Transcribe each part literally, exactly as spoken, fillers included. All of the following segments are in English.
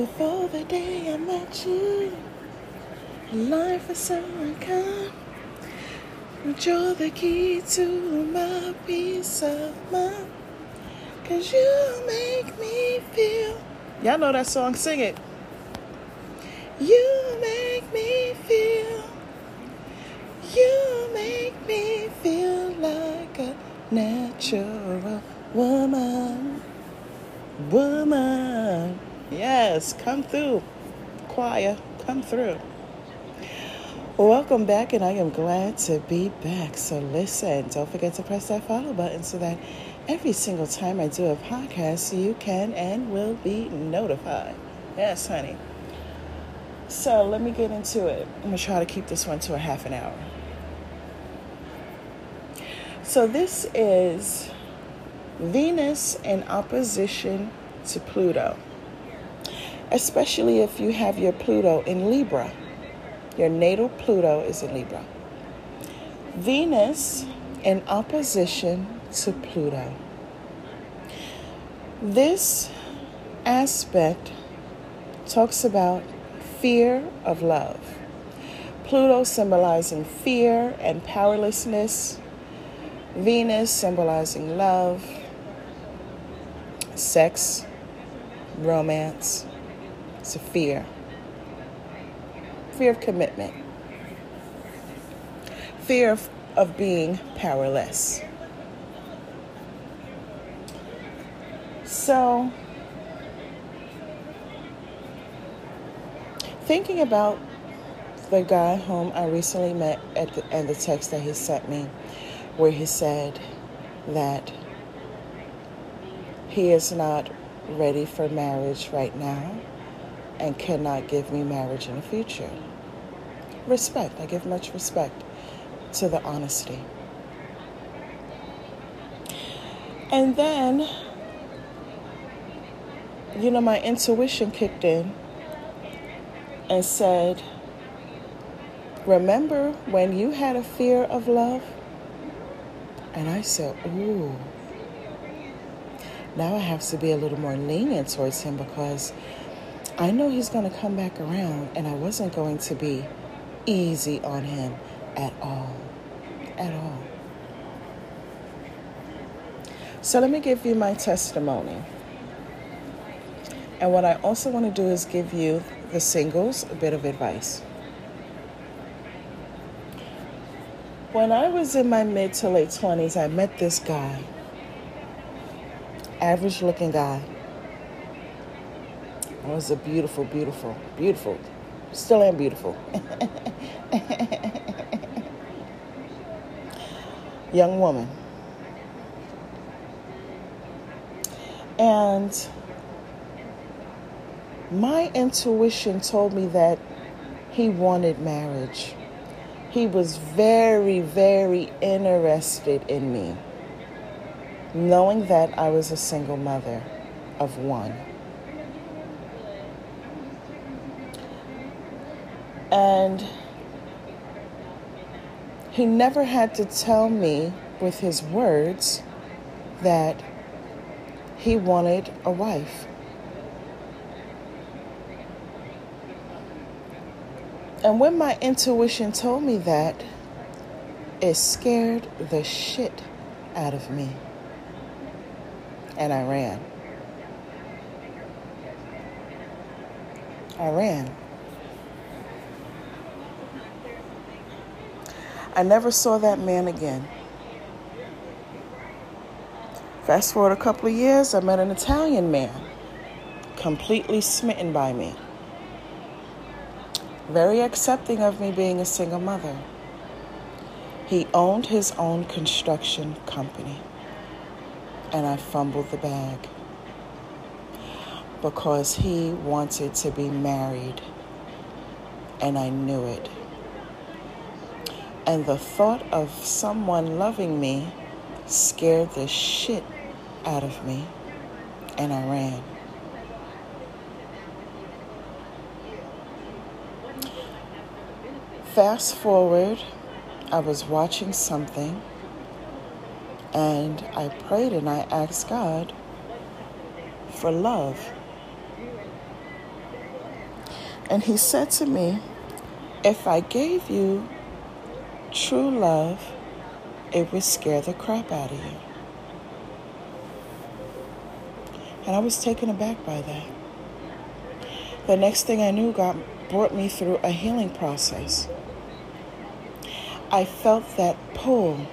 Before the day I met you, life was so unkind, but you're the key to my peace of mind, 'cause you make me feel. Y'all know that song, sing it. You make me feel, you make me feel like a natural woman, woman. Yes, come through, choir, come through. Welcome back, and I am glad to be back. So listen, don't forget to press that follow button so that every single time I do a podcast, you can and will be notified. Yes, honey. So let me get into it. I'm going to try to keep this one to a half an hour. So this is Venus in opposition to Pluto, especially if you have your Pluto in Libra. Your natal Pluto is in Libra. Venus in opposition to Pluto. This aspect talks about fear of love. Pluto symbolizing fear and powerlessness. Venus symbolizing love, sex, romance. It's a fear. Fear of commitment. Fear of, of being powerless. So, thinking about the guy whom I recently met at the, and the text that he sent me, where he said that he is not ready for marriage right now and cannot give me marriage in the future. Respect. I give much respect to the honesty. And then, you know, my intuition kicked in and said, remember when you had a fear of love? And I said, ooh, now I have to be a little more lenient towards him, because I know he's going to come back around, and I wasn't going to be easy on him at all, at all. So let me give you my testimony. And what I also want to do is give you, the singles, a bit of advice. When I was in my mid to late twenties, I met this guy, average looking guy. It was a beautiful, beautiful, beautiful. Still am beautiful. Young woman. And my intuition told me that he wanted marriage. He was very, very interested in me, knowing that I was a single mother of one. And he never had to tell me with his words that he wanted a wife. And when my intuition told me that, it scared the shit out of me. And I ran. I ran. I never saw that man again. Fast forward a couple of years, I met an Italian man, completely smitten by me. Very accepting of me being a single mother. He owned his own construction company. And I fumbled the bag, because he wanted to be married. And I knew it. And the thought of someone loving me scared the shit out of me, and I ran. Fast forward, I was watching something, and I prayed and I asked God for love. And he said to me, if I gave you true love, it would scare the crap out of you. And I was taken aback by that. The next thing I knew, God brought me through a healing process. I felt that pull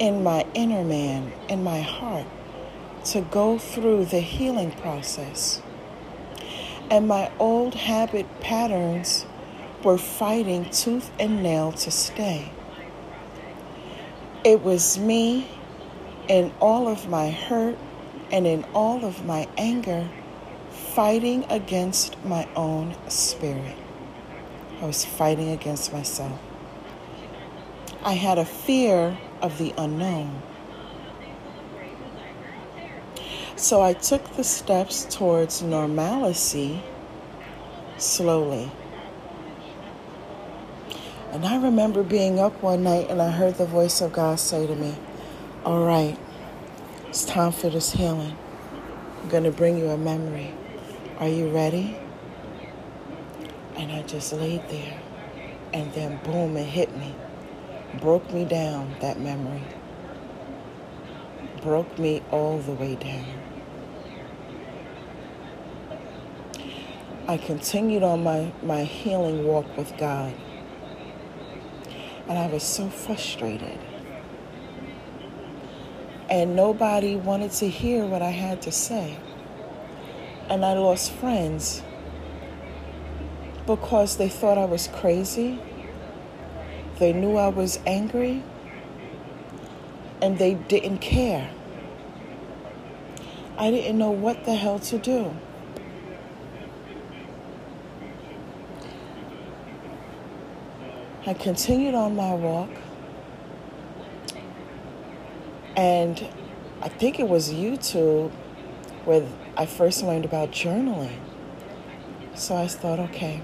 in my inner man, in my heart, to go through the healing process. And my old habit patterns were fighting tooth and nail to stay. It was me in all of my hurt and in all of my anger fighting against my own spirit. I was fighting against myself. I had a fear of the unknown. So I took the steps towards normalcy slowly. And I remember being up one night and I heard the voice of God say to me, all right, it's time for this healing. I'm going to bring you a memory. Are you ready? And I just laid there. And then boom, it hit me. Broke me down, that memory. Broke me all the way down. I continued on my, my healing walk with God. And I was so frustrated. And nobody wanted to hear what I had to say. And I lost friends because they thought I was crazy. They knew I was angry. And they didn't care. I didn't know what the hell to do. I continued on my walk, and I think it was YouTube where I first learned about journaling. So I thought, okay,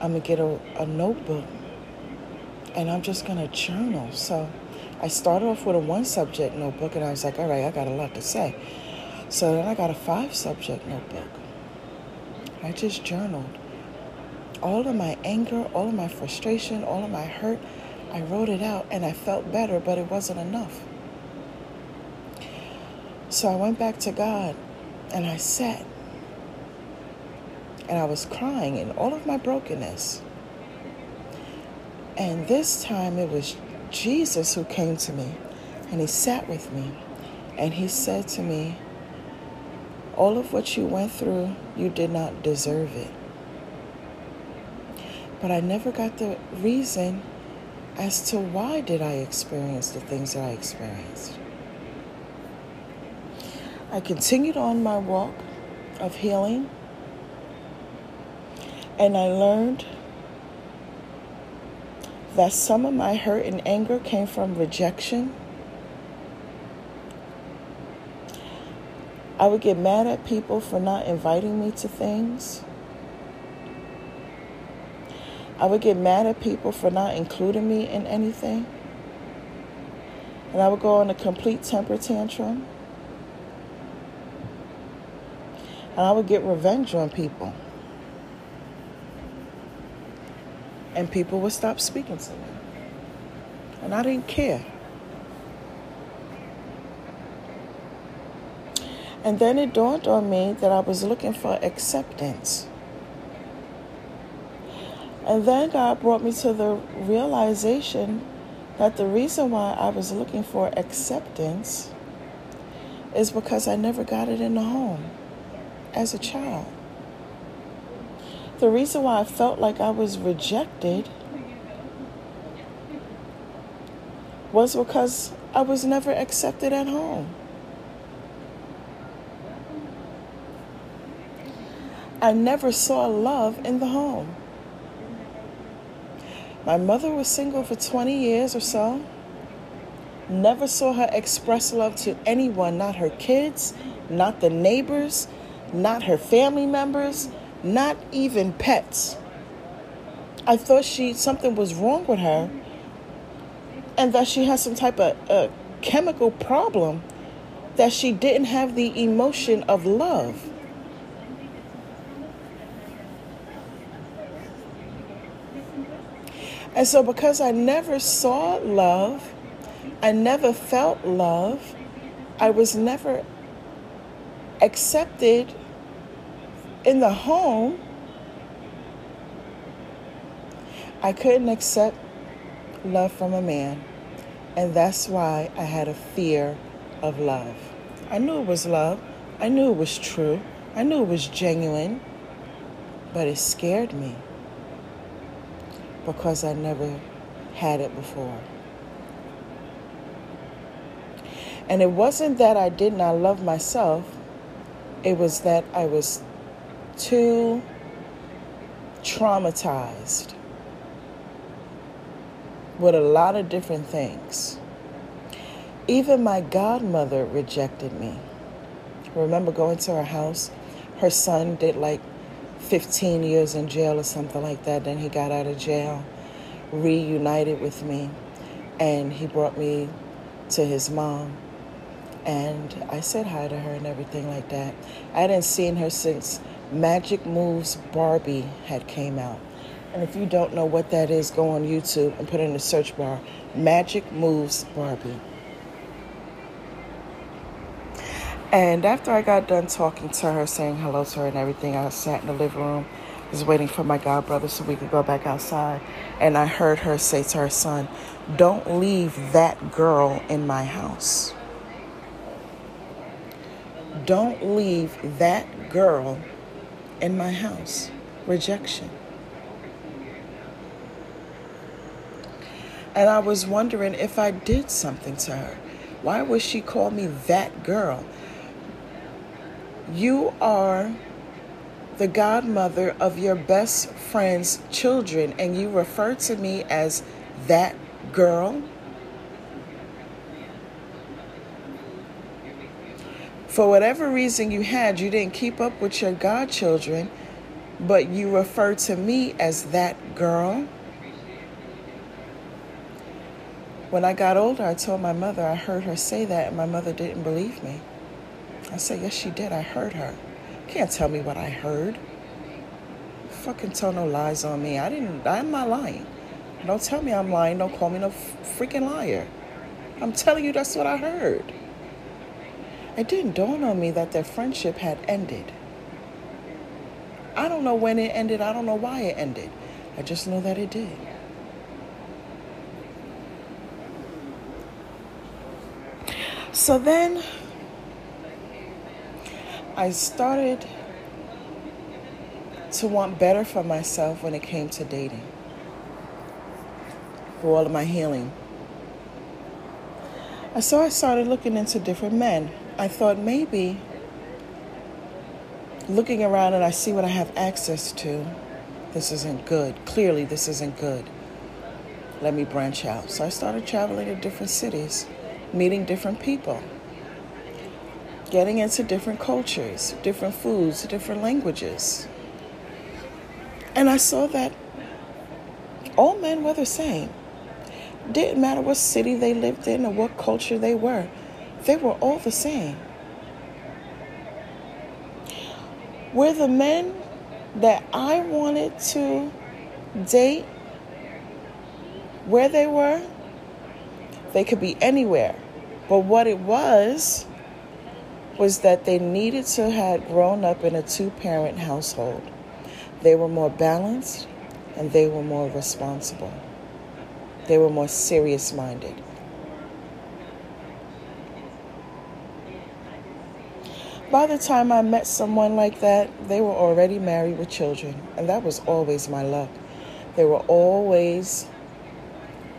I'm going to get a, a notebook, and I'm just going to journal. So I started off with a one-subject notebook, and I was like, all right, I got a lot to say. So then I got a five-subject notebook. I just journaled. All of my anger, all of my frustration, all of my hurt, I wrote it out and I felt better, but it wasn't enough. So I went back to God and I sat and I was crying in all of my brokenness. And this time it was Jesus who came to me and he sat with me and he said to me, all of what you went through, you did not deserve it. But I never got the reason as to why did I experience the things that I experienced. I continued on my walk of healing, and I learned that some of my hurt and anger came from rejection. I would get mad at people for not inviting me to things. I would get mad at people for not including me in anything. And I would go on a complete temper tantrum. And I would get revenge on people. And people would stop speaking to me. And I didn't care. And then it dawned on me that I was looking for acceptance. And then God brought me to the realization that the reason why I was looking for acceptance is because I never got it in the home as a child. The reason why I felt like I was rejected was because I was never accepted at home. I never saw love in the home. My mother was single for twenty years or so. Never saw her express love to anyone, not her kids, not the neighbors, not her family members, not even pets. I thought she something was wrong with her and that she had some type of uh, chemical problem, that she didn't have the emotion of love. And so because I never saw love, I never felt love, I was never accepted in the home, I couldn't accept love from a man. And that's why I had a fear of love. I knew it was love. I knew it was true. I knew it was genuine. But it scared me because I never had it before. And it wasn't that I did not love myself. It was that I was too traumatized with a lot of different things. Even my godmother rejected me. I remember going to her house. Her son did like fifteen years in jail or something like that. Then he got out of jail, reunited with me, and he brought me to his mom. And I said hi to her and everything like that. I hadn't seen her since Magic Moves Barbie had came out. And if you don't know what that is, go on YouTube and put in the search bar, Magic Moves Barbie. And after I got done talking to her, saying hello to her and everything, I sat in the living room, was waiting for my godbrother so we could go back outside. And I heard her say to her son, "Don't leave that girl in my house. Don't leave that girl in my house." Rejection. And I was wondering if I did something to her. Why would she call me that girl? You are the godmother of your best friend's children, and you refer to me as that girl? For whatever reason you had, you didn't keep up with your godchildren, but you refer to me as that girl? When I got older, I told my mother, I heard her say that, and my mother didn't believe me. I said, yes, she did. I heard her. Can't tell me what I heard. Fucking tell no lies on me. I didn't, I'm not lying. Don't tell me I'm lying. Don't call me no freaking liar. I'm telling you that's what I heard. It didn't dawn on me that their friendship had ended. I don't know when it ended. I don't know why it ended. I just know that it did. So then I started to want better for myself when it came to dating, for all of my healing. So I started looking into different men. I thought maybe looking around and I see what I have access to, this isn't good. Clearly this isn't good. Let me branch out. So I started traveling to different cities, meeting different people, getting into different cultures, different foods, different languages. And I saw that all men were the same. Didn't matter what city they lived in or what culture they were. They were all the same. Were the men that I wanted to date where they were? They could be anywhere. But what it was, was that they needed to have grown up in a two-parent household. They were more balanced and they were more responsible. They were more serious-minded. By the time I met someone like that, they were already married with children. And that was always my luck. They were always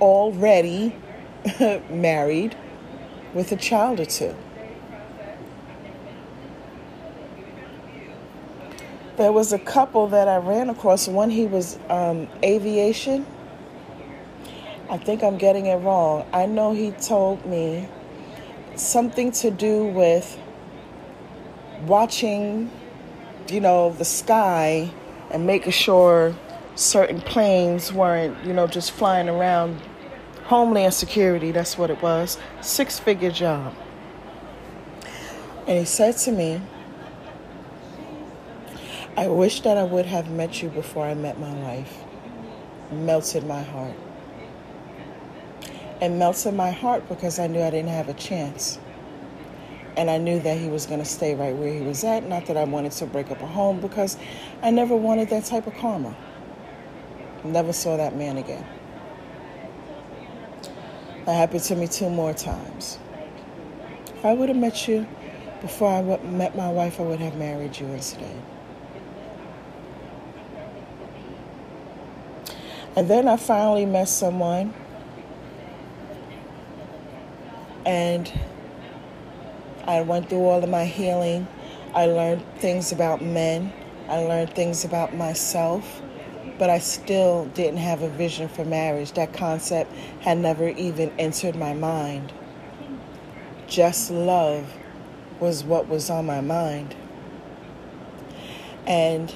already married with a child or two. There was a couple that I ran across. One, he was um, aviation. I think I'm getting it wrong. I know he told me something to do with watching, you know, the sky and making sure certain planes weren't, you know, just flying around. Homeland Security, that's what it was. Six-figure job. And he said to me, I wish that I would have met you before I met my wife. Melted my heart. It melted my heart because I knew I didn't have a chance. And I knew that he was going to stay right where he was at. Not that I wanted to break up a home, because I never wanted that type of karma. Never saw that man again. That happened to me two more times. If I would have met you before I w- met my wife, I would have married you instead. And then I finally met someone. And I went through all of my healing. I learned things about men. I learned things about myself. But I still didn't have a vision for marriage. That concept had never even entered my mind. Just love was what was on my mind. And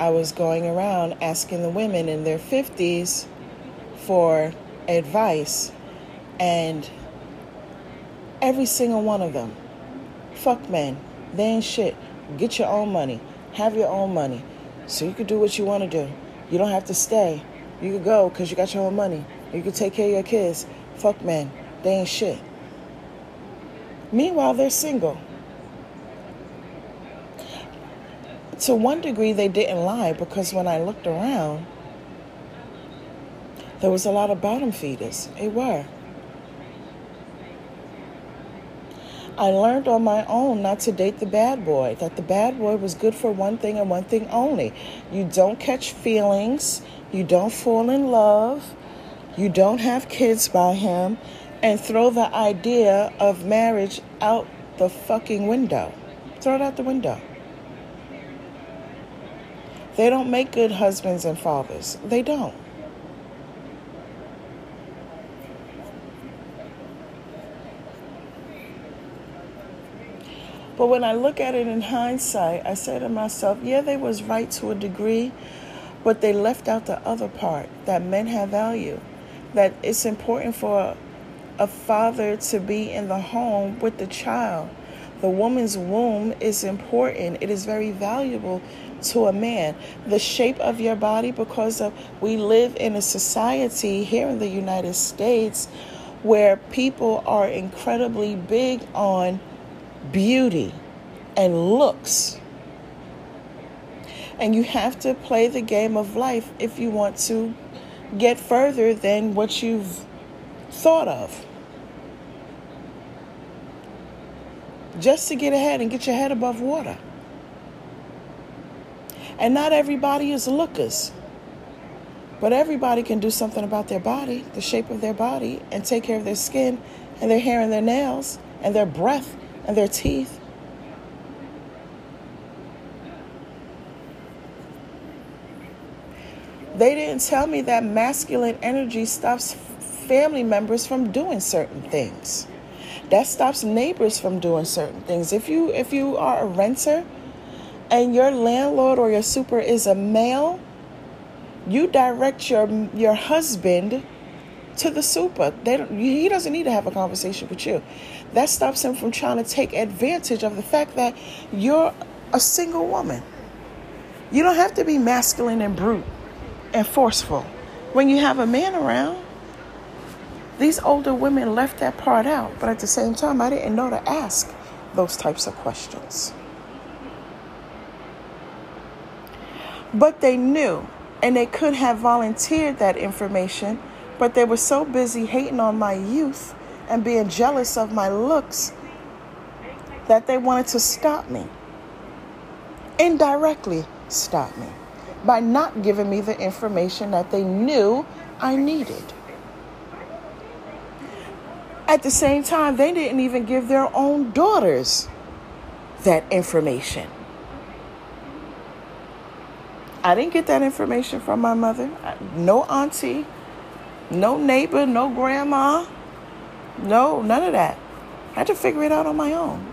I was going around asking the women in their fifties for advice. And every single one of them, fuck men, they ain't shit. Get your own money, have your own money, so you can do what you want to do. You don't have to stay. You can go because you got your own money. You can take care of your kids. Fuck men, they ain't shit. Meanwhile, they're single. To one degree, they didn't lie, because when I looked around, there was a lot of bottom feeders. They were. I learned on my own not to date the bad boy, that the bad boy was good for one thing and one thing only. You don't catch feelings. You don't fall in love. You don't have kids by him. And throw the idea of marriage out the fucking window. Throw it out the window. They don't make good husbands and fathers. They don't. But when I look at it in hindsight, I say to myself, yeah, they was right to a degree, but they left out the other part, that men have value, that it's important for a father to be in the home with the child. The woman's womb is important. It is very valuable to a man. The shape of your body, because of we live in a society here in the United States where people are incredibly big on beauty and looks, and you have to play the game of life if you want to get further than what you've thought of, just to get ahead and get your head above water. And not everybody is lookers, but everybody can do something about their body, the shape of their body, and take care of their skin and their hair and their nails and their breath and their teeth. They didn't tell me that masculine energy stops family members from doing certain things. That stops neighbors from doing certain things. If you if you are a renter and your landlord or your super is a male, you direct your your husband to the super. They don't, he doesn't need to have a conversation with you. That stops him from trying to take advantage of the fact that you're a single woman. You don't have to be masculine and brute and forceful when you have a man around. These older women left that part out, but at the same time, I didn't know to ask those types of questions. But they knew, and they could have volunteered that information, but they were so busy hating on my youth and being jealous of my looks that they wanted to stop me. Indirectly stop me by not giving me the information that they knew I needed. At the same time, they didn't even give their own daughters that information. I didn't get that information from my mother. No auntie, no neighbor, no grandma. No, none of that. I had to figure it out on my own.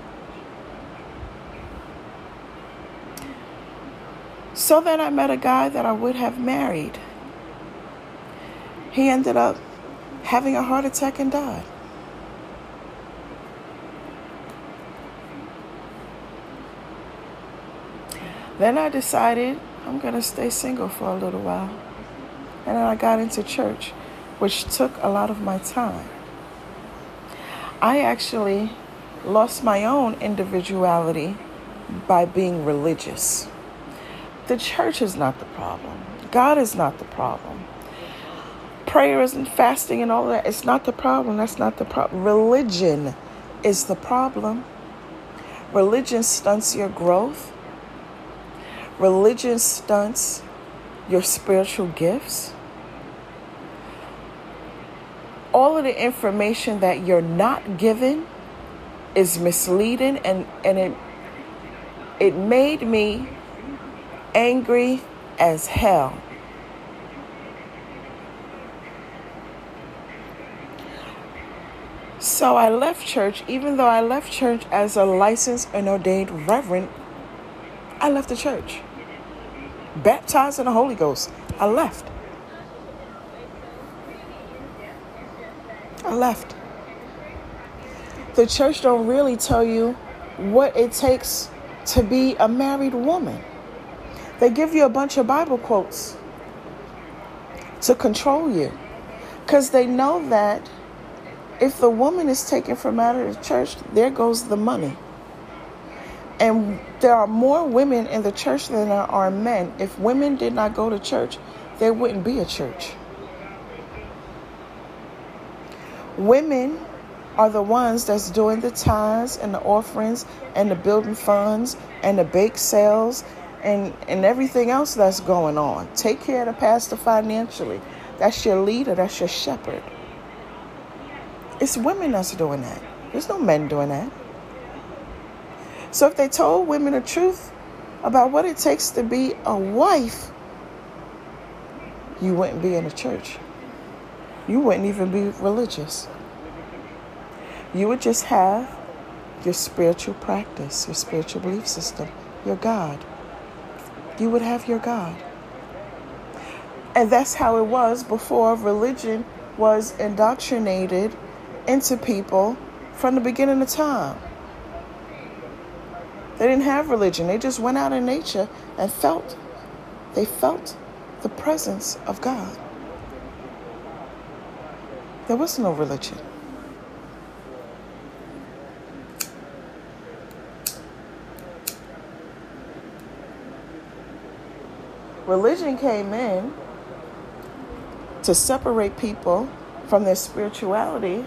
So then I met a guy that I would have married. He ended up having a heart attack and died. Then I decided I'm going to stay single for a little while. And then I got into church, which took a lot of my time. I actually lost my own individuality by being religious. The church is not the problem. God is not the problem. Prayer and fasting and all that, it's not the problem. That's not the problem. Religion is the problem. Religion stunts your growth. Religion stunts your spiritual gifts. All of the information that you're not given is misleading, and, and it it made me angry as hell. So I left church. Even though I left church as a licensed and ordained reverend, I left the church. Baptized in the Holy Ghost, I left. I left. The church don't really tell you what it takes to be a married woman. They give you a bunch of Bible quotes to control you, because they know that if the woman is taken from out of the church, there goes the money. And there are more women in the church than there are men. If women did not go to church, there wouldn't be a church. Women are the ones that's doing the tithes and the offerings and the building funds and the bake sales and, and everything else that's going on. Take care of the pastor financially. That's your leader. That's your shepherd. It's women that's doing that. There's no men doing that. So if they told women the truth about what it takes to be a wife, you wouldn't be in a church. You wouldn't even be religious. You would just have your spiritual practice, your spiritual belief system, your God. You would have your God. And that's how it was before religion was indoctrinated into people from the beginning of time. They didn't have religion. They just went out in nature and felt, they felt the presence of God. There was no religion. Religion came in to separate people from their spirituality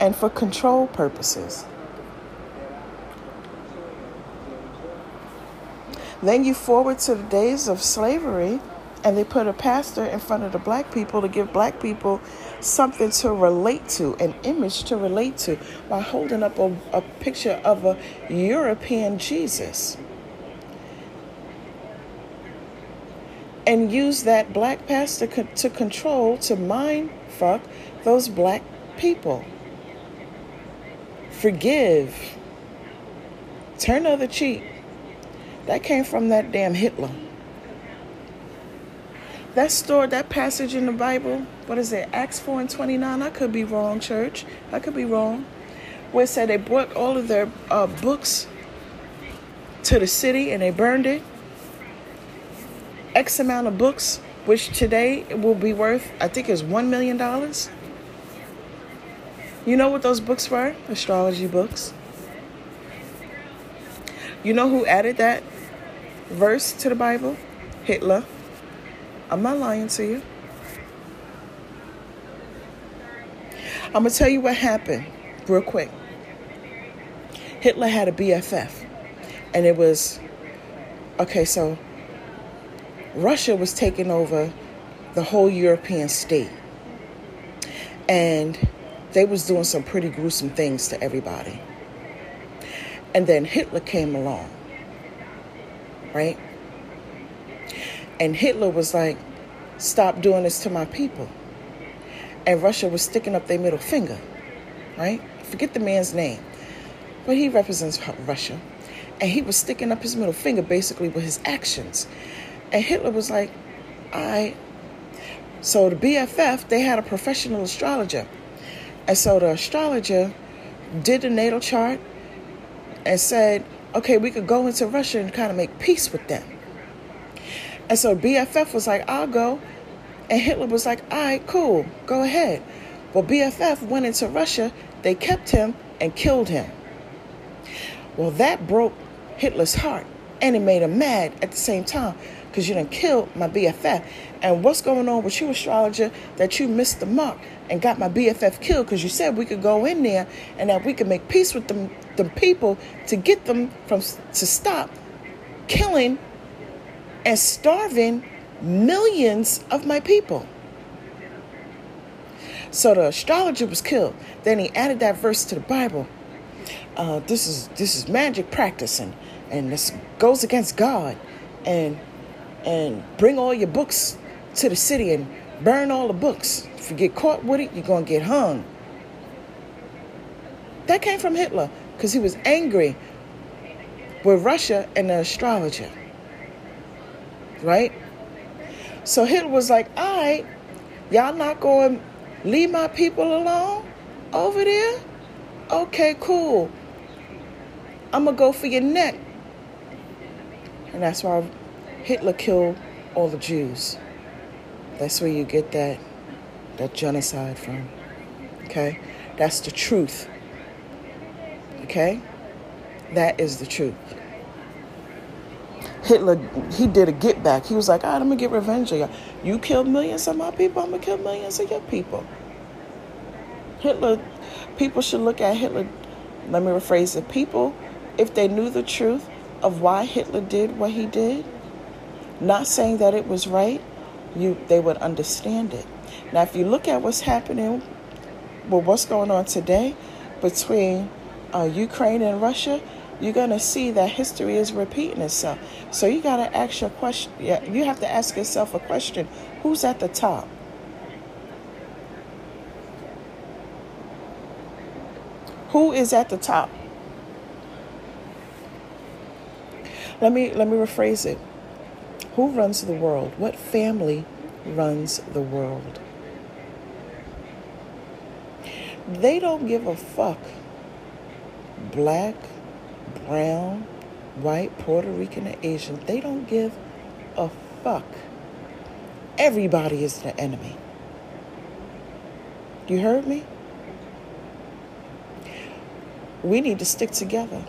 and for control purposes. Then you forward to the days of slavery, and they put a pastor in front of the black people to give black people something to relate to, an image to relate to, by holding up a, a picture of a European Jesus. And use that black pastor co- to control, to mind fuck those black people. Forgive. Turn the other cheek. That came from that damn Hitler. That story, that passage in the Bible, what is it, Acts four and twenty-nine? I could be wrong, church. I could be wrong. Where it said they brought all of their uh, books to the city and they burned it. X amount of books, which today will be worth, I think it's one million dollars. You know what those books were? Astrology books. You know who added that verse to the Bible? Hitler. I'm not lying to you. I'm going to tell you what happened real quick. Hitler had a B F F. And it was, okay, so Russia was taking over the whole European state. And they was doing some pretty gruesome things to everybody. And then Hitler came along, right? And Hitler was like, stop doing this to my people. And Russia was sticking up their middle finger, right? Forget the man's name, but he represents Russia. And he was sticking up his middle finger basically with his actions. And Hitler was like, I... So the B F F, they had a professional astrologer. And so the astrologer did the natal chart and said, okay, we could go into Russia and kind of make peace with them. And so B F F was like, I'll go. And Hitler was like, all right, cool, go ahead. Well, B F F went into Russia. They kept him and killed him. Well, that broke Hitler's heart, and it made him mad at the same time, because you done killed my B F F. And what's going on with you, astrologer, that you missed the mark and got my B F F killed? Because you said we could go in there and that we could make peace with them, them people to get them from to stop killing and starving millions of my people. So the astrologer was killed. Then he added that verse to the Bible. Uh, this is this is magic practicing, and this goes against God, and and bring all your books to the city and burn all the books. If you get caught with it, you're going to get hung. That came from Hitler because he was angry with Russia and the astrologer, right? So Hitler was like, all right, y'all not going to leave my people alone over there? Okay, cool. I'm going to go for your neck. And that's why Hitler killed all the Jews. That's where you get that, that genocide from. Okay? That's the truth. Okay? That is the truth. Hitler, he did a get back. He was like, all right, I'm going to get revenge on y'all. You killed millions of my people, I'm going to kill millions of your people. Hitler, people should look at Hitler, let me rephrase it. People, if they knew the truth of why Hitler did what he did, not saying that it was right, you they would understand it. Now, if you look at what's happening, well, what's going on today between uh, Ukraine and Russia, you're going to see that history is repeating itself. So you got to ask your question. You have to ask yourself a question. Who's at the top? Who is at the top? Let me let me rephrase it. Who runs the world? What family runs the world? They don't give a fuck. Black, brown, white, Puerto Rican, or Asian. They don't give a fuck. Everybody is the enemy. You heard me? We need to stick together,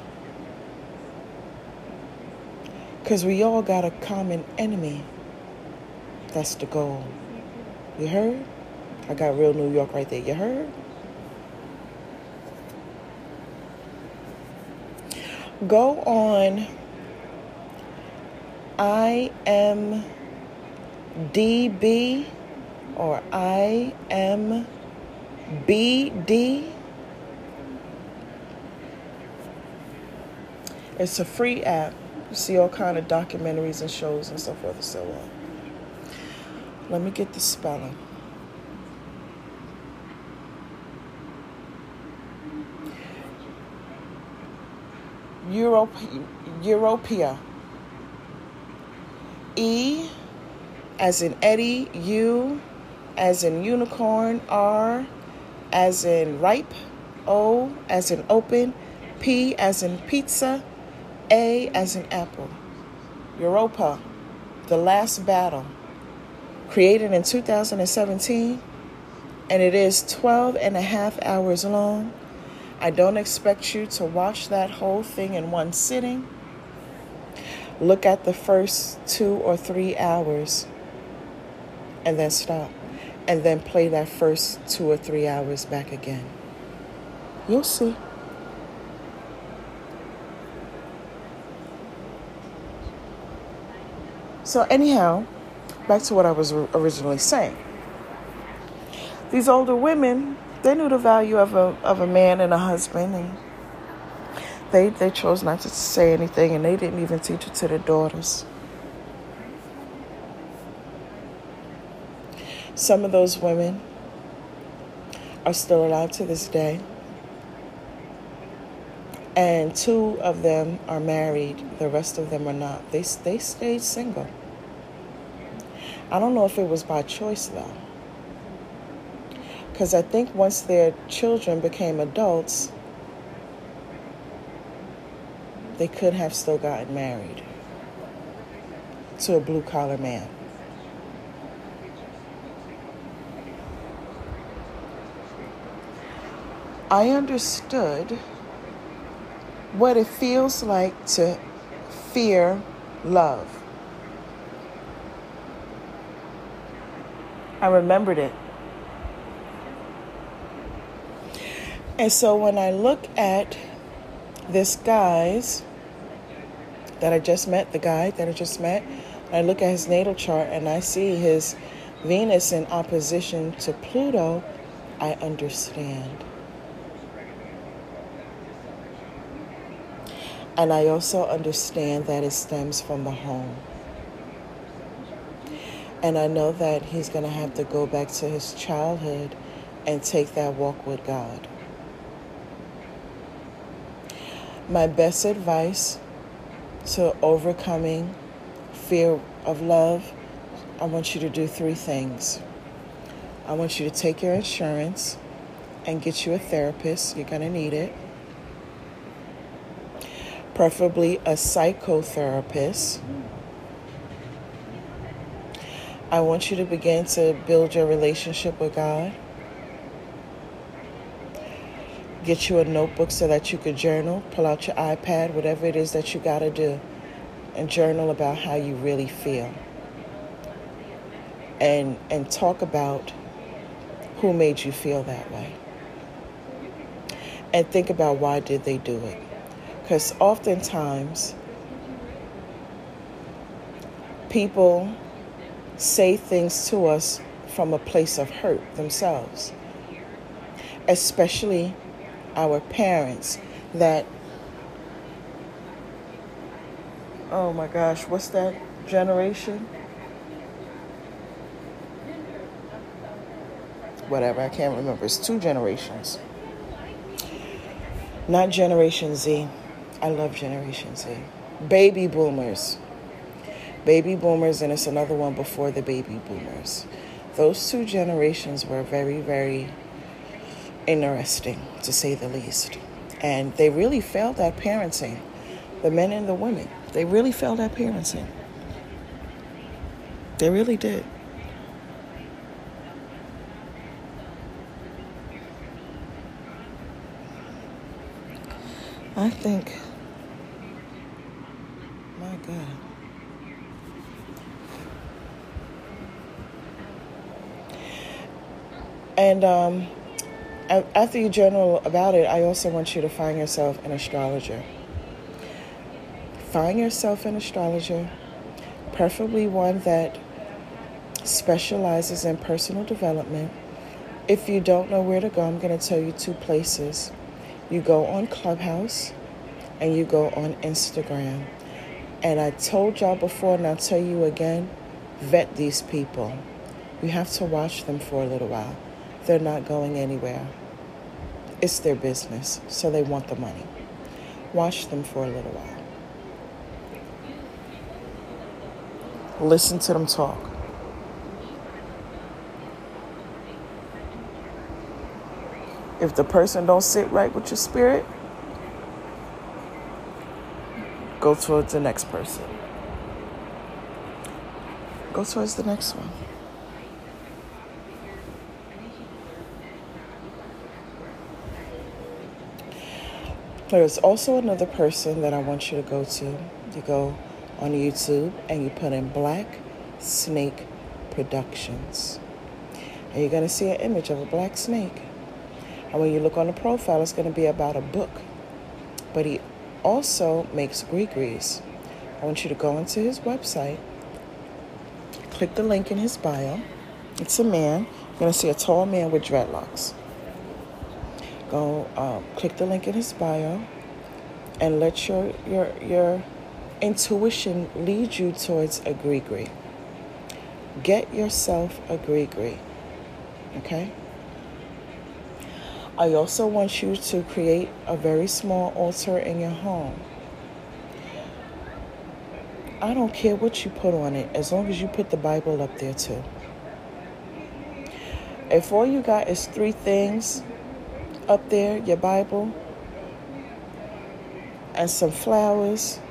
because we all got a common enemy. That's the goal. You heard? I got real New York right there. You heard? Go on I M D B or I M B D. It's a free app. You see all kind of documentaries and shows and so forth and so on. Let me get the spelling. Europa, Europia. E as in Eddie, U as in unicorn, R as in ripe, O as in open, P as in pizza, A as in apple. Europa, The Last Battle. Created in two thousand seventeen, and it is twelve and a half hours long. I don't expect you to watch that whole thing in one sitting. Look at the first two or three hours and then stop. And then play that first two or three hours back again. You'll see. So anyhow, back to what I was originally saying. These older women, they knew the value of a of a man and a husband, and they they chose not to say anything, and they didn't even teach it to their daughters. Some of those women are still alive to this day, and two of them are married. The rest of them are not. They, they stayed single. I don't know if it was by choice, though. Because I think once their children became adults, they could have still gotten married to a blue-collar man. I understood what it feels like to fear love. I remembered it. And so when I look at this guy's that I just met, the guy that I just met, I look at his natal chart and I see his Venus in opposition to Pluto, I understand. And I also understand that it stems from the home. And I know that he's going to have to go back to his childhood and take that walk with God. My best advice to overcoming fear of love, I want you to do three things. I want you to take your insurance and get you a therapist. You're going to need it. Preferably a psychotherapist. I want you to begin to build your relationship with God. Get you a notebook so that you could journal. Pull out your iPad, whatever it is that you got to do, and journal about how you really feel. And and talk about who made you feel that way. And think about why did they do it. Because oftentimes, people say things to us from a place of hurt themselves. Especially our parents that, oh my gosh, what's that generation? Whatever, I can't remember. It's two generations. Not Generation Z. I love Generation Z. Baby boomers. Baby boomers, and it's another one before the baby boomers. Those two generations were very, very interesting, to say the least. And they really failed at parenting. The men and the women. They really failed at parenting. They really did. I think, my God. And um, after you journal about it, I also want you to find yourself an astrologer. Find yourself an astrologer, preferably one that specializes in personal development. If you don't know where to go, I'm going to tell you two places. You go on Clubhouse and you go on Instagram. And I told y'all before and I'll tell you again, vet these people. You have to watch them for a little while. They're not going anywhere. It's their business, so they want the money. Watch them for a little while. Listen to them talk. If the person don't sit right with your spirit, go towards the next person. Go towards the next one. There's also another person that I want you to go to. You go on YouTube and you put in Black Snake Productions. And you're going to see an image of a black snake. And when you look on the profile, it's going to be about a book. But he also makes gris-gris. I want you to go into his website. Click the link in his bio. It's a man. You're going to see a tall man with dreadlocks. Go um, click the link in his bio. And let your, your, your intuition lead you towards a gris-gris. Get yourself a gris-gris. Okay? I also want you to create a very small altar in your home. I don't care what you put on it, as long as you put the Bible up there too. If all you got is three things up there, your Bible, and some flowers,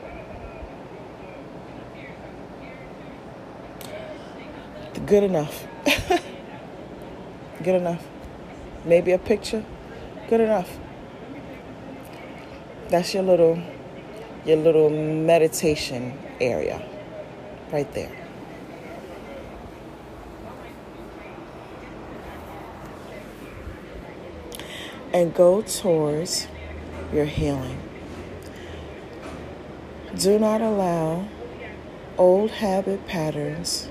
good enough. Good enough. Maybe a picture. good enough. That's your little, your little meditation area right there. And go towards your healing. Do not allow old habit patterns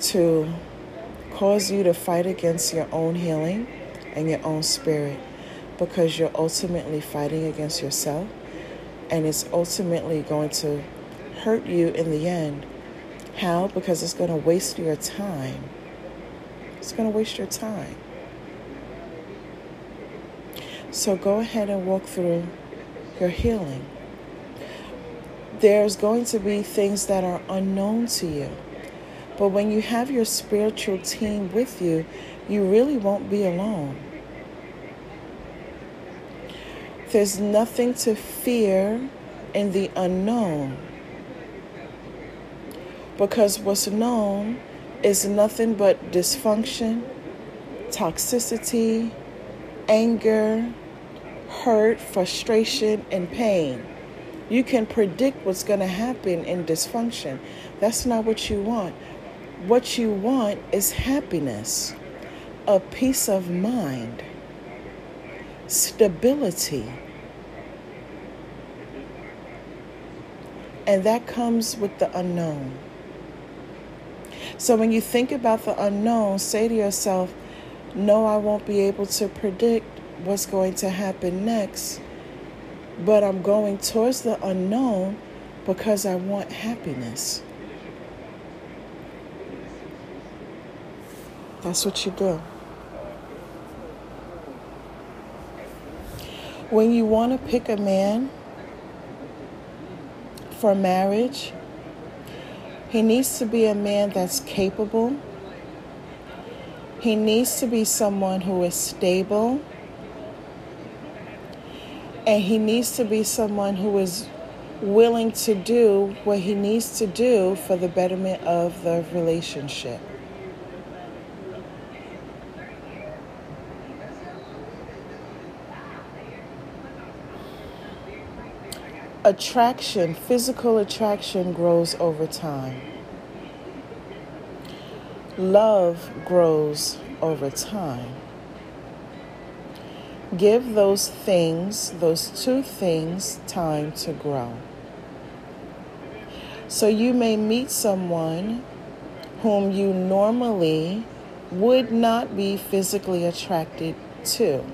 to cause you to fight against your own healing and your own spirit, because you're ultimately fighting against yourself, and it's ultimately going to hurt you in the end. How? Because it's going to waste your time. It's going to waste your time. So go ahead and walk through your healing. There's going to be things that are unknown to you. But when you have your spiritual team with you, you really won't be alone. There's nothing to fear in the unknown, because what's known is nothing but dysfunction, toxicity, anger, hurt, frustration, and pain. You can predict what's going to happen in dysfunction. That's not what you want. What you want is happiness, a peace of mind, stability. And that comes with the unknown. So when you think about the unknown, say to yourself, no, I won't be able to predict what's going to happen next. But I'm going towards the unknown because I want happiness. That's what you do. When you want to pick a man for marriage, he needs to be a man that's capable. He needs to be someone who is stable. And he needs to be someone who is willing to do what he needs to do for the betterment of the relationship. Attraction, physical attraction grows over time. Love grows over time. Give those things, those two things, time to grow. So you may meet someone whom you normally would not be physically attracted to.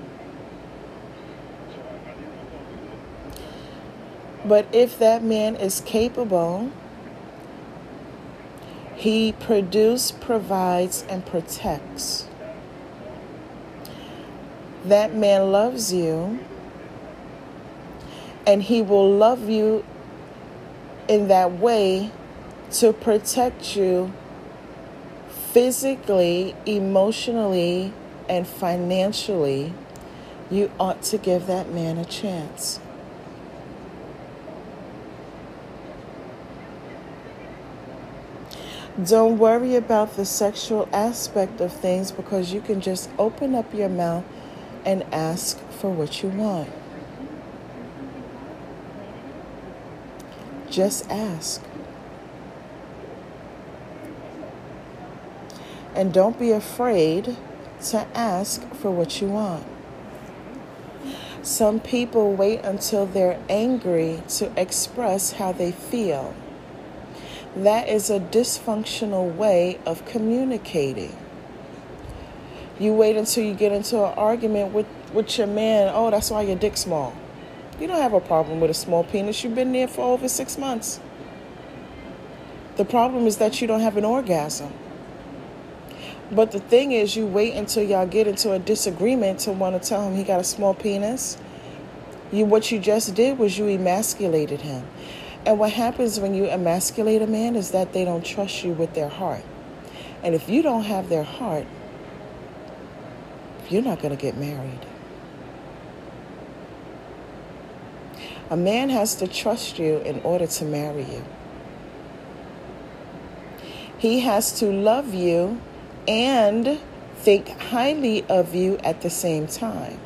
But if that man is capable, he produces, provides, and protects. That man loves you, and he will love you in that way to protect you physically, emotionally, and financially. You ought to give that man a chance. Don't worry about the sexual aspect of things, because you can just open up your mouth and ask for what you want. Just ask. And don't be afraid to ask for what you want. Some people wait until they're angry to express how they feel. That is a dysfunctional way of communicating. You wait until you get into an argument with, with your man. Oh, that's why your dick's small. You don't have a problem with a small penis. You've been there for over six months. The problem is that you don't have an orgasm. But the thing is, you wait until y'all get into a disagreement to want to tell him he got a small penis. You, what you just did was you emasculated him. And what happens when you emasculate a man is that they don't trust you with their heart. And if you don't have their heart, you're not going to get married. A man has to trust you in order to marry you. He has to love you and think highly of you at the same time.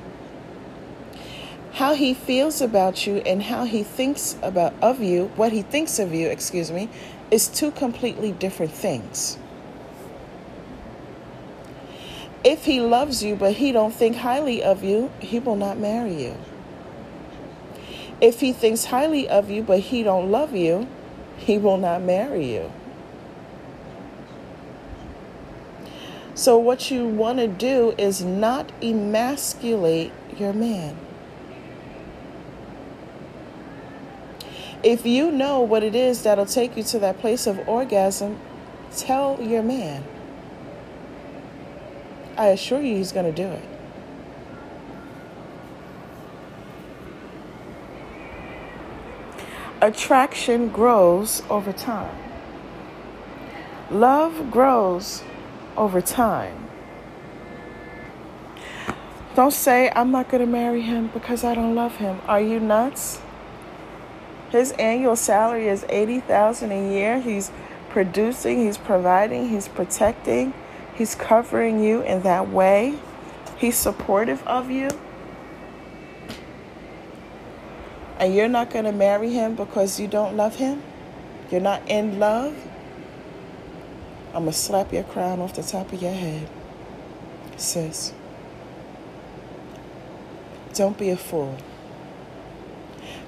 How he feels about you and how he thinks about of you, what he thinks of you, excuse me, is two completely different things. If he loves you, but he don't think highly of you, he will not marry you. If he thinks highly of you, but he don't love you, he will not marry you. So what you want to do is not emasculate your man. If you know what it is that'll take you to that place of orgasm, tell your man. I assure you he's going to do it. Attraction grows over time. Love grows over time. Don't say, I'm not going to marry him because I don't love him. Are you nuts? His annual salary is eighty thousand dollars a year. He's producing, he's providing, he's protecting. He's covering you in that way. He's supportive of you. And you're not going to marry him because you don't love him? You're not in love? I'm going to slap your crown off the top of your head. Sis, don't be a fool.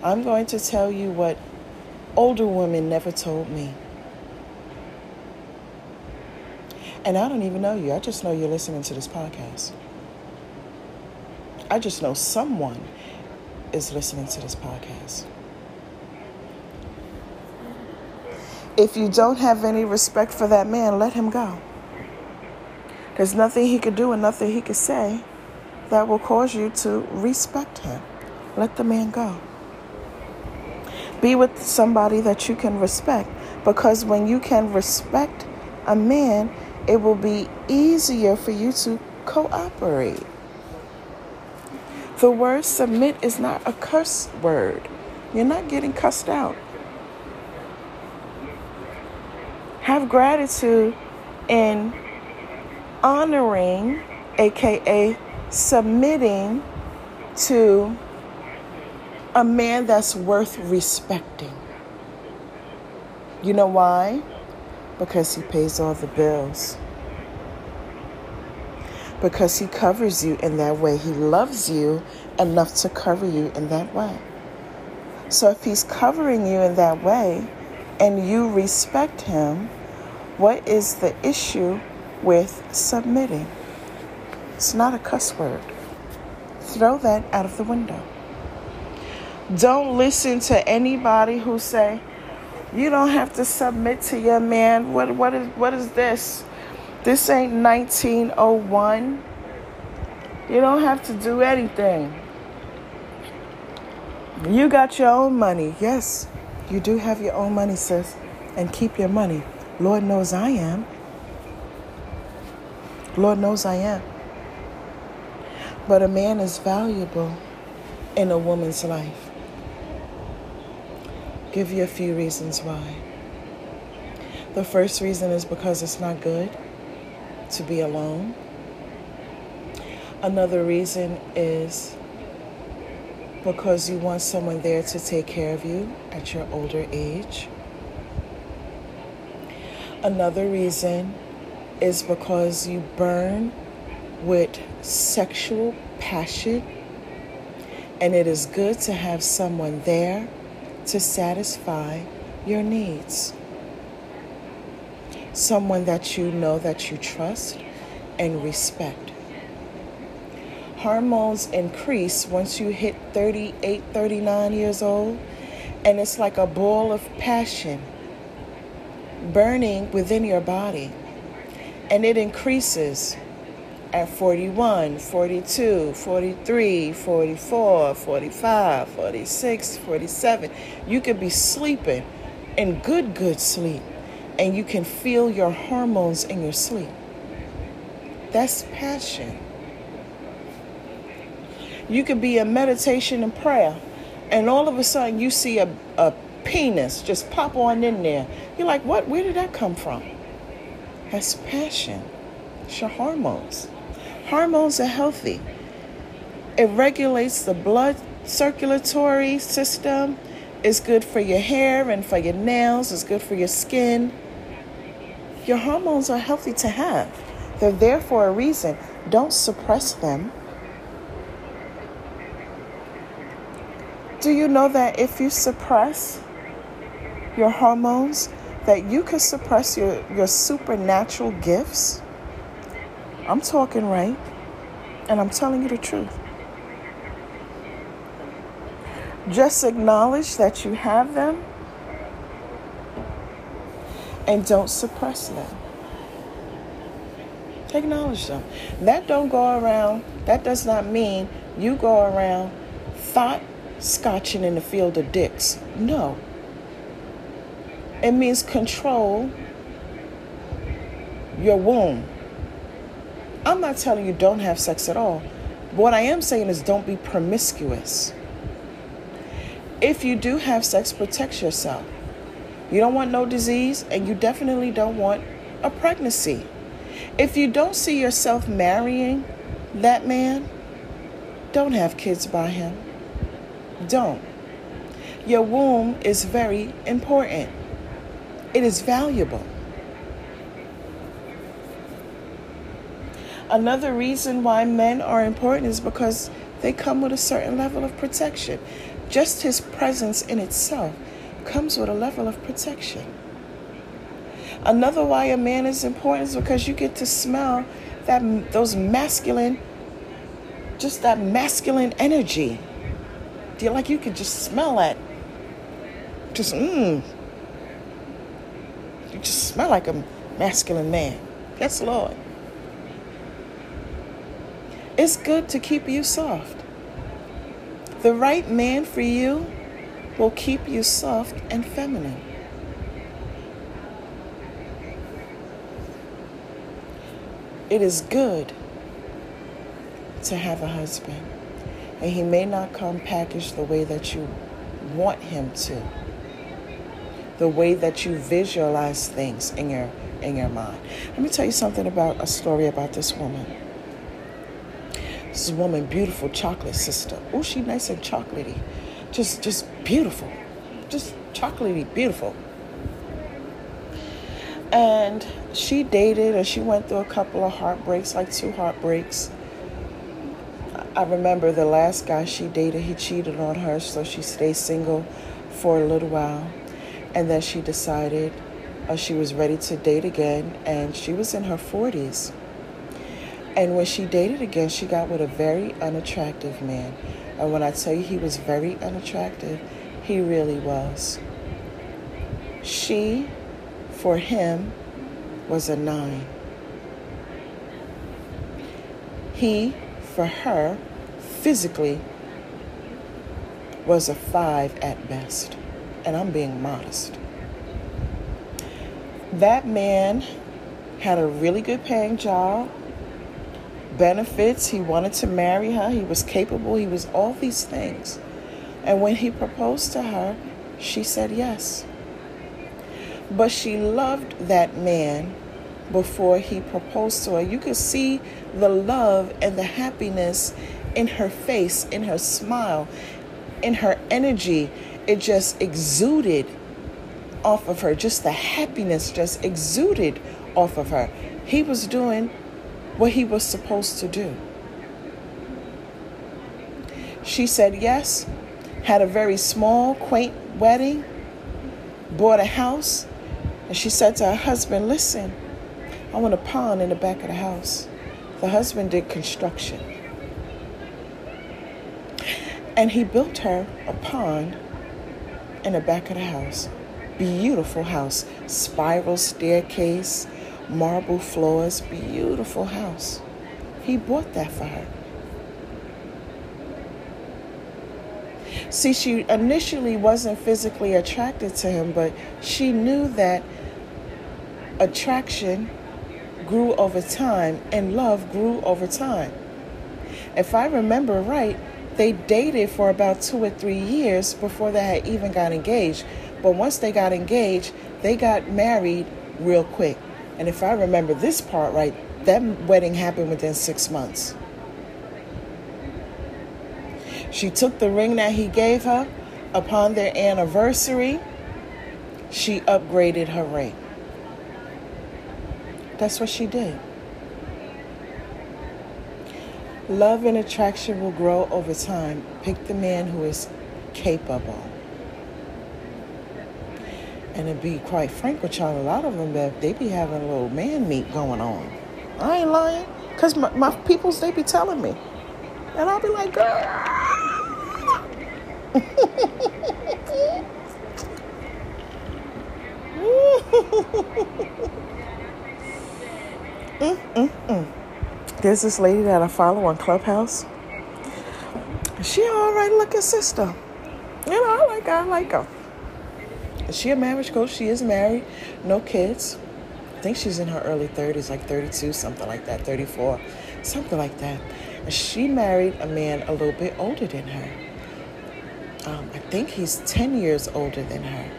I'm going to tell you what older women never told me. And I don't even know you. I just know you're listening to this podcast. I just know someone is listening to this podcast. If you don't have any respect for that man, let him go. There's nothing he could do and nothing he could say that will cause you to respect him. Let the man go. Be with somebody that you can respect. Because when you can respect a man, it will be easier for you to cooperate. The word submit is not a curse word. You're not getting cussed out. Have gratitude in honoring, aka submitting to a man that's worth respecting. You know why? Because he pays all the bills. Because he covers you in that way. He loves you enough to cover you in that way. So if he's covering you in that way and you respect him, what is the issue with submitting? It's not a cuss word. Throw that out of the window. Don't listen to anybody who say, you don't have to submit to your man. What what is what is this? This ain't nineteen oh one. You don't have to do anything. You got your own money. Yes, you do have your own money, sis. And keep your money. Lord knows I am. Lord knows I am. But a man is valuable in a woman's life. Give you a few reasons why. The first reason is because it's not good to be alone. Another reason is because you want someone there to take care of you at your older age. Another reason is because you burn with sexual passion, and it is good to have someone there to satisfy your needs. Someone that you know that you trust and respect. Hormones increase once you hit thirty-eight, thirty-nine years old, and it's like a ball of passion burning within your body. And it increases at forty-one, forty-two, forty-three, forty-four, forty-five, forty-six, forty-seven. You could be sleeping in good, good sleep, and you can feel your hormones in your sleep. That's passion. You could be in meditation and prayer, and all of a sudden you see a, a penis just pop on in there. You're like, what? Where did that come from? That's passion. It's your hormones. Hormones are healthy. It regulates the blood circulatory system. It's good for your hair and for your nails. It's good for your skin. Your hormones are healthy to have. They're there for a reason. Don't suppress them. Do you know that if you suppress your hormones, that you can suppress your, your supernatural gifts? I'm talking right, and I'm telling you the truth. Just acknowledge that you have them and don't suppress them. Acknowledge them. That don't go around, that does not mean you go around thought scotching in the field of dicks. No. It means control your womb. I'm not telling you don't have sex at all. What I am saying is don't be promiscuous. If you do have sex, protect yourself. You don't want no disease, and you definitely don't want a pregnancy. If you don't see yourself marrying that man, don't have kids by him. Don't. Your womb is very important. It is valuable. Another reason why men are important is because they come with a certain level of protection. Just his presence in itself comes with a level of protection. Another why a man is important is because you get to smell that those masculine, just that masculine energy. Do you like you can just smell that? Just mmm. You just smell like a masculine man. Yes, Lord. It's good to keep you soft. The right man for you will keep you soft and feminine. It is good to have a husband, and he may not come packaged the way that you want him to, the way that you visualize things in your in your mind. Let me tell you something about a story about this woman. This woman, beautiful chocolate sister. Oh, she nice and chocolatey. Just, just beautiful. Just chocolatey, beautiful. And she dated, and she went through a couple of heartbreaks, like two heartbreaks. I remember the last guy she dated, he cheated on her, so she stayed single for a little while. And then she decided uh, she was ready to date again, and she was in her forties. And when she dated again, she got with a very unattractive man. And when I tell you he was very unattractive, he really was. She, for him, was a nine. He, for her, physically, was a five at best. And I'm being modest. That man had a really good paying job. Benefits, he wanted to marry her, he was capable, he was all these things. And when he proposed to her, she said yes. But she loved that man before he proposed to her. You could see the love and the happiness in her face, in her smile, in her energy. It just exuded off of her. Just the happiness just exuded off of her. He was doing what he was supposed to do. She said yes, had a very small, quaint wedding, bought a house, and she said to her husband, listen, I want a pond in the back of the house. The husband did construction. And he built her a pond in the back of the house. Beautiful house, spiral staircase, marble floors, beautiful house. He bought that for her. See, she initially wasn't physically attracted to him, but she knew that attraction grew over time and love grew over time. If I remember right, they dated for about two or three years before they had even got engaged. But once they got engaged, they got married real quick. And if I remember this part right, That wedding happened within six months. She took the ring that he gave her. Upon their anniversary, she upgraded her ring. That's what she did. Love and attraction will grow over time. Pick the man who is capable. And to be quite frank with y'all, a lot of them, they be having a little man meat going on. I ain't lying. Because my, my peoples, they be telling me. And I'll be like, girl. Mm, mm, mm. There's this lady that I follow on Clubhouse. She an alright looking sister. You know, I like her, I like her. She a marriage coach, she is married, no kids. I think she's in her early thirties, like thirty-two, something like that, thirty-four, something like that. She married a man a little bit older than her. Um, I think he's ten years older than her.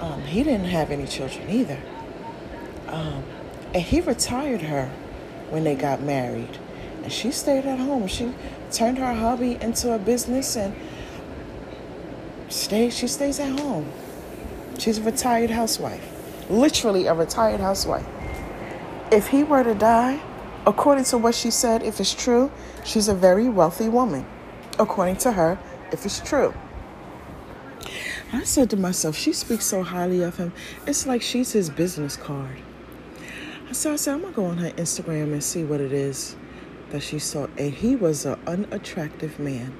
Um, he didn't have any children either. Um... And he retired her when they got married. And she stayed at home. She turned her hobby into a business and stayed, she stays at home. She's a retired housewife. Literally a retired housewife. If he were to die, according to what she said, if it's true, she's a very wealthy woman. According to her, if it's true. I said to myself, she speaks so highly of him. It's like she's his business card. So I said, I'm going to go on her Instagram and see what it is that she saw. And he was an unattractive man.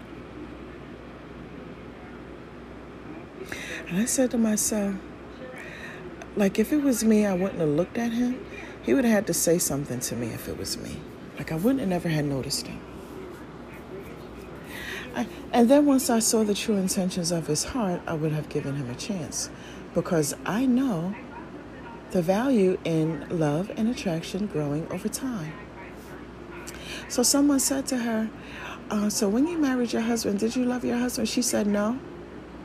And I said to myself, like, if it was me, I wouldn't have looked at him. He would have had to say something to me if it was me. Like, I wouldn't have never had noticed him. I, and then once I saw the true intentions of his heart, I would have given him a chance. Because I know the value in love and attraction growing over time. So someone said to her, uh, so when you married your husband, did you love your husband? She said, no,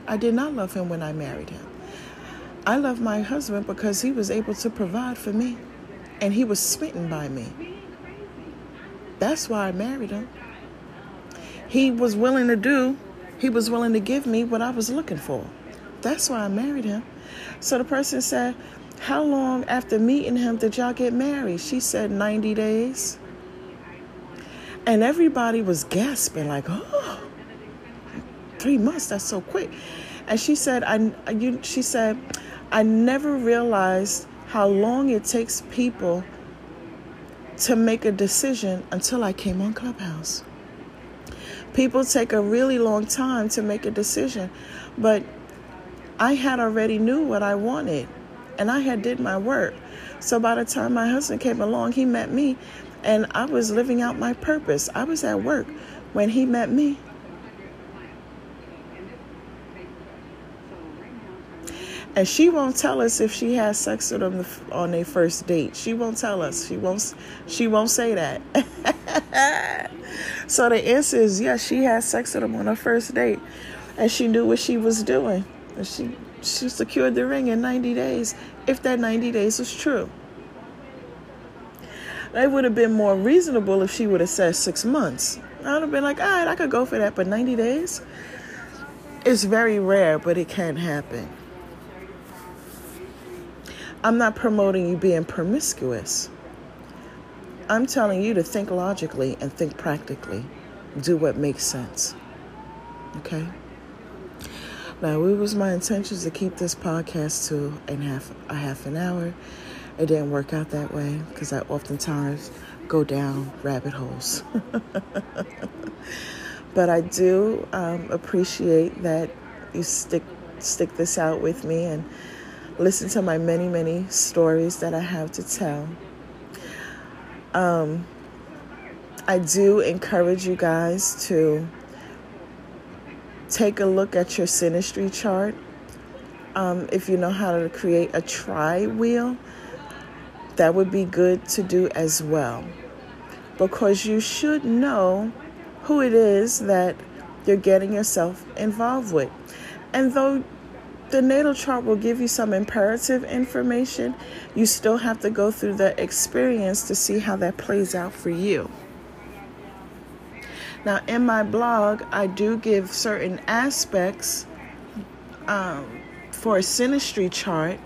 I did not love him when I married him. I loved my husband because he was able to provide for me, and he was smitten by me. That's why I married him. He was willing to do, he was willing to give me what I was looking for. That's why I married him. So the person said, how long after meeting him did y'all get married? She said ninety days. And everybody was gasping like, oh, three months, that's so quick. And she said, I, you, she said, I never realized how long it takes people to make a decision until I came on Clubhouse. People take a really long time to make a decision, but I had already knew what I wanted. And I had did my work. So by the time my husband came along, he met me. And I was living out my purpose. I was at work when he met me. And she won't tell us if she had sex with him on their first date. She won't tell us. She won't, she won't say that. So the answer is, yes, she had sex with him on her first date. And she knew what she was doing. And she... She secured the ring in ninety days, if that ninety days was true. That would have been more reasonable if she would have said six months. I would have been like, all right, I could go for that, but ninety days? It's very rare, but it can happen. I'm not promoting you being promiscuous. I'm telling you to think logically and think practically. Do what makes sense. Okay? Now, it was my intentions to keep this podcast to a half, a half an hour. It didn't work out that way because I oftentimes go down rabbit holes. But I do um, appreciate that you stick stick this out with me and listen to my many, many stories that I have to tell. Um, I do encourage you guys to take a look at your synastry chart. Um, if you know how to create a tri-wheel, that would be good to do as well. Because you should know who it is that you're getting yourself involved with. And though the natal chart will give you some imperative information. You still have to go through the experience to see how that plays out for you. Now, in my blog, I do give certain aspects um, for a synastry chart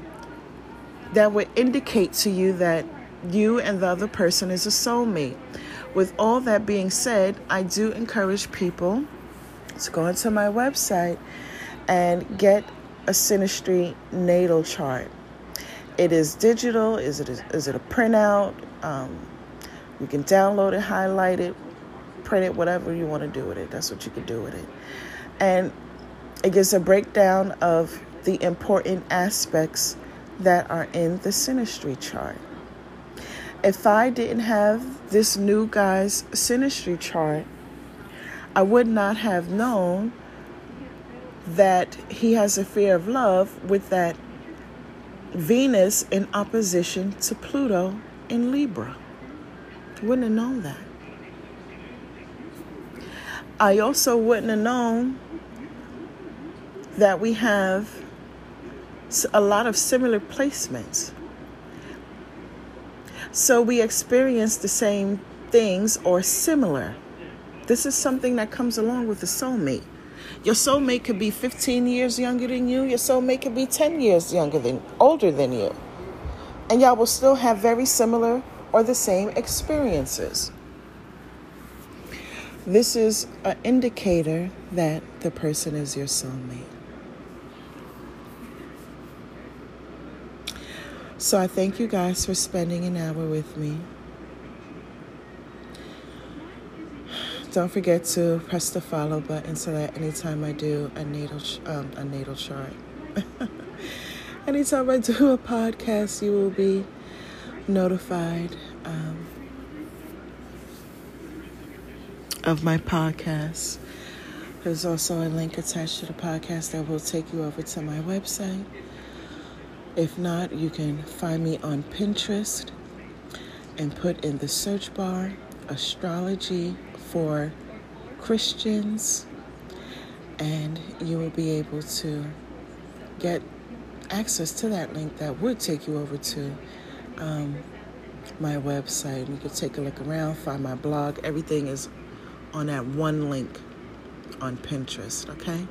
that would indicate to you that you and the other person is a soulmate. With all that being said, I do encourage people to go into my website and get a synastry natal chart. It is digital. Is it a, is it a printout? Um, you can download it, highlight it, print it, whatever you want to do with it. That's what you can do with it. And it gives a breakdown of the important aspects that are in the synastry chart. If I didn't have this new guy's synastry chart, I would not have known that he has a fear of love with that Venus in opposition to Pluto in Libra. I wouldn't have known that. I also wouldn't have known that we have a lot of similar placements. So we experience the same things or similar. This is something that comes along with a soulmate. Your soulmate could be fifteen years younger than you. Your soulmate could be ten years younger than, older than you. And y'all will still have very similar or the same experiences. This is an indicator that the person is your soulmate. So I thank you guys for spending an hour with me. Don't forget to press the follow button so that anytime I do a natal um, a natal chart, anytime I do a podcast, you will be notified um, of my podcast. There's also a link attached to the podcast that will take you over to my website. If not, you can find me on Pinterest and put in the search bar, astrology for Christians, and you will be able to get access to that link that would take you over to um, my website. You can take a look around, find my blog. Everything is on that one link on Pinterest, okay?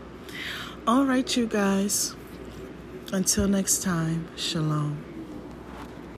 All right, you guys. Until next time, shalom.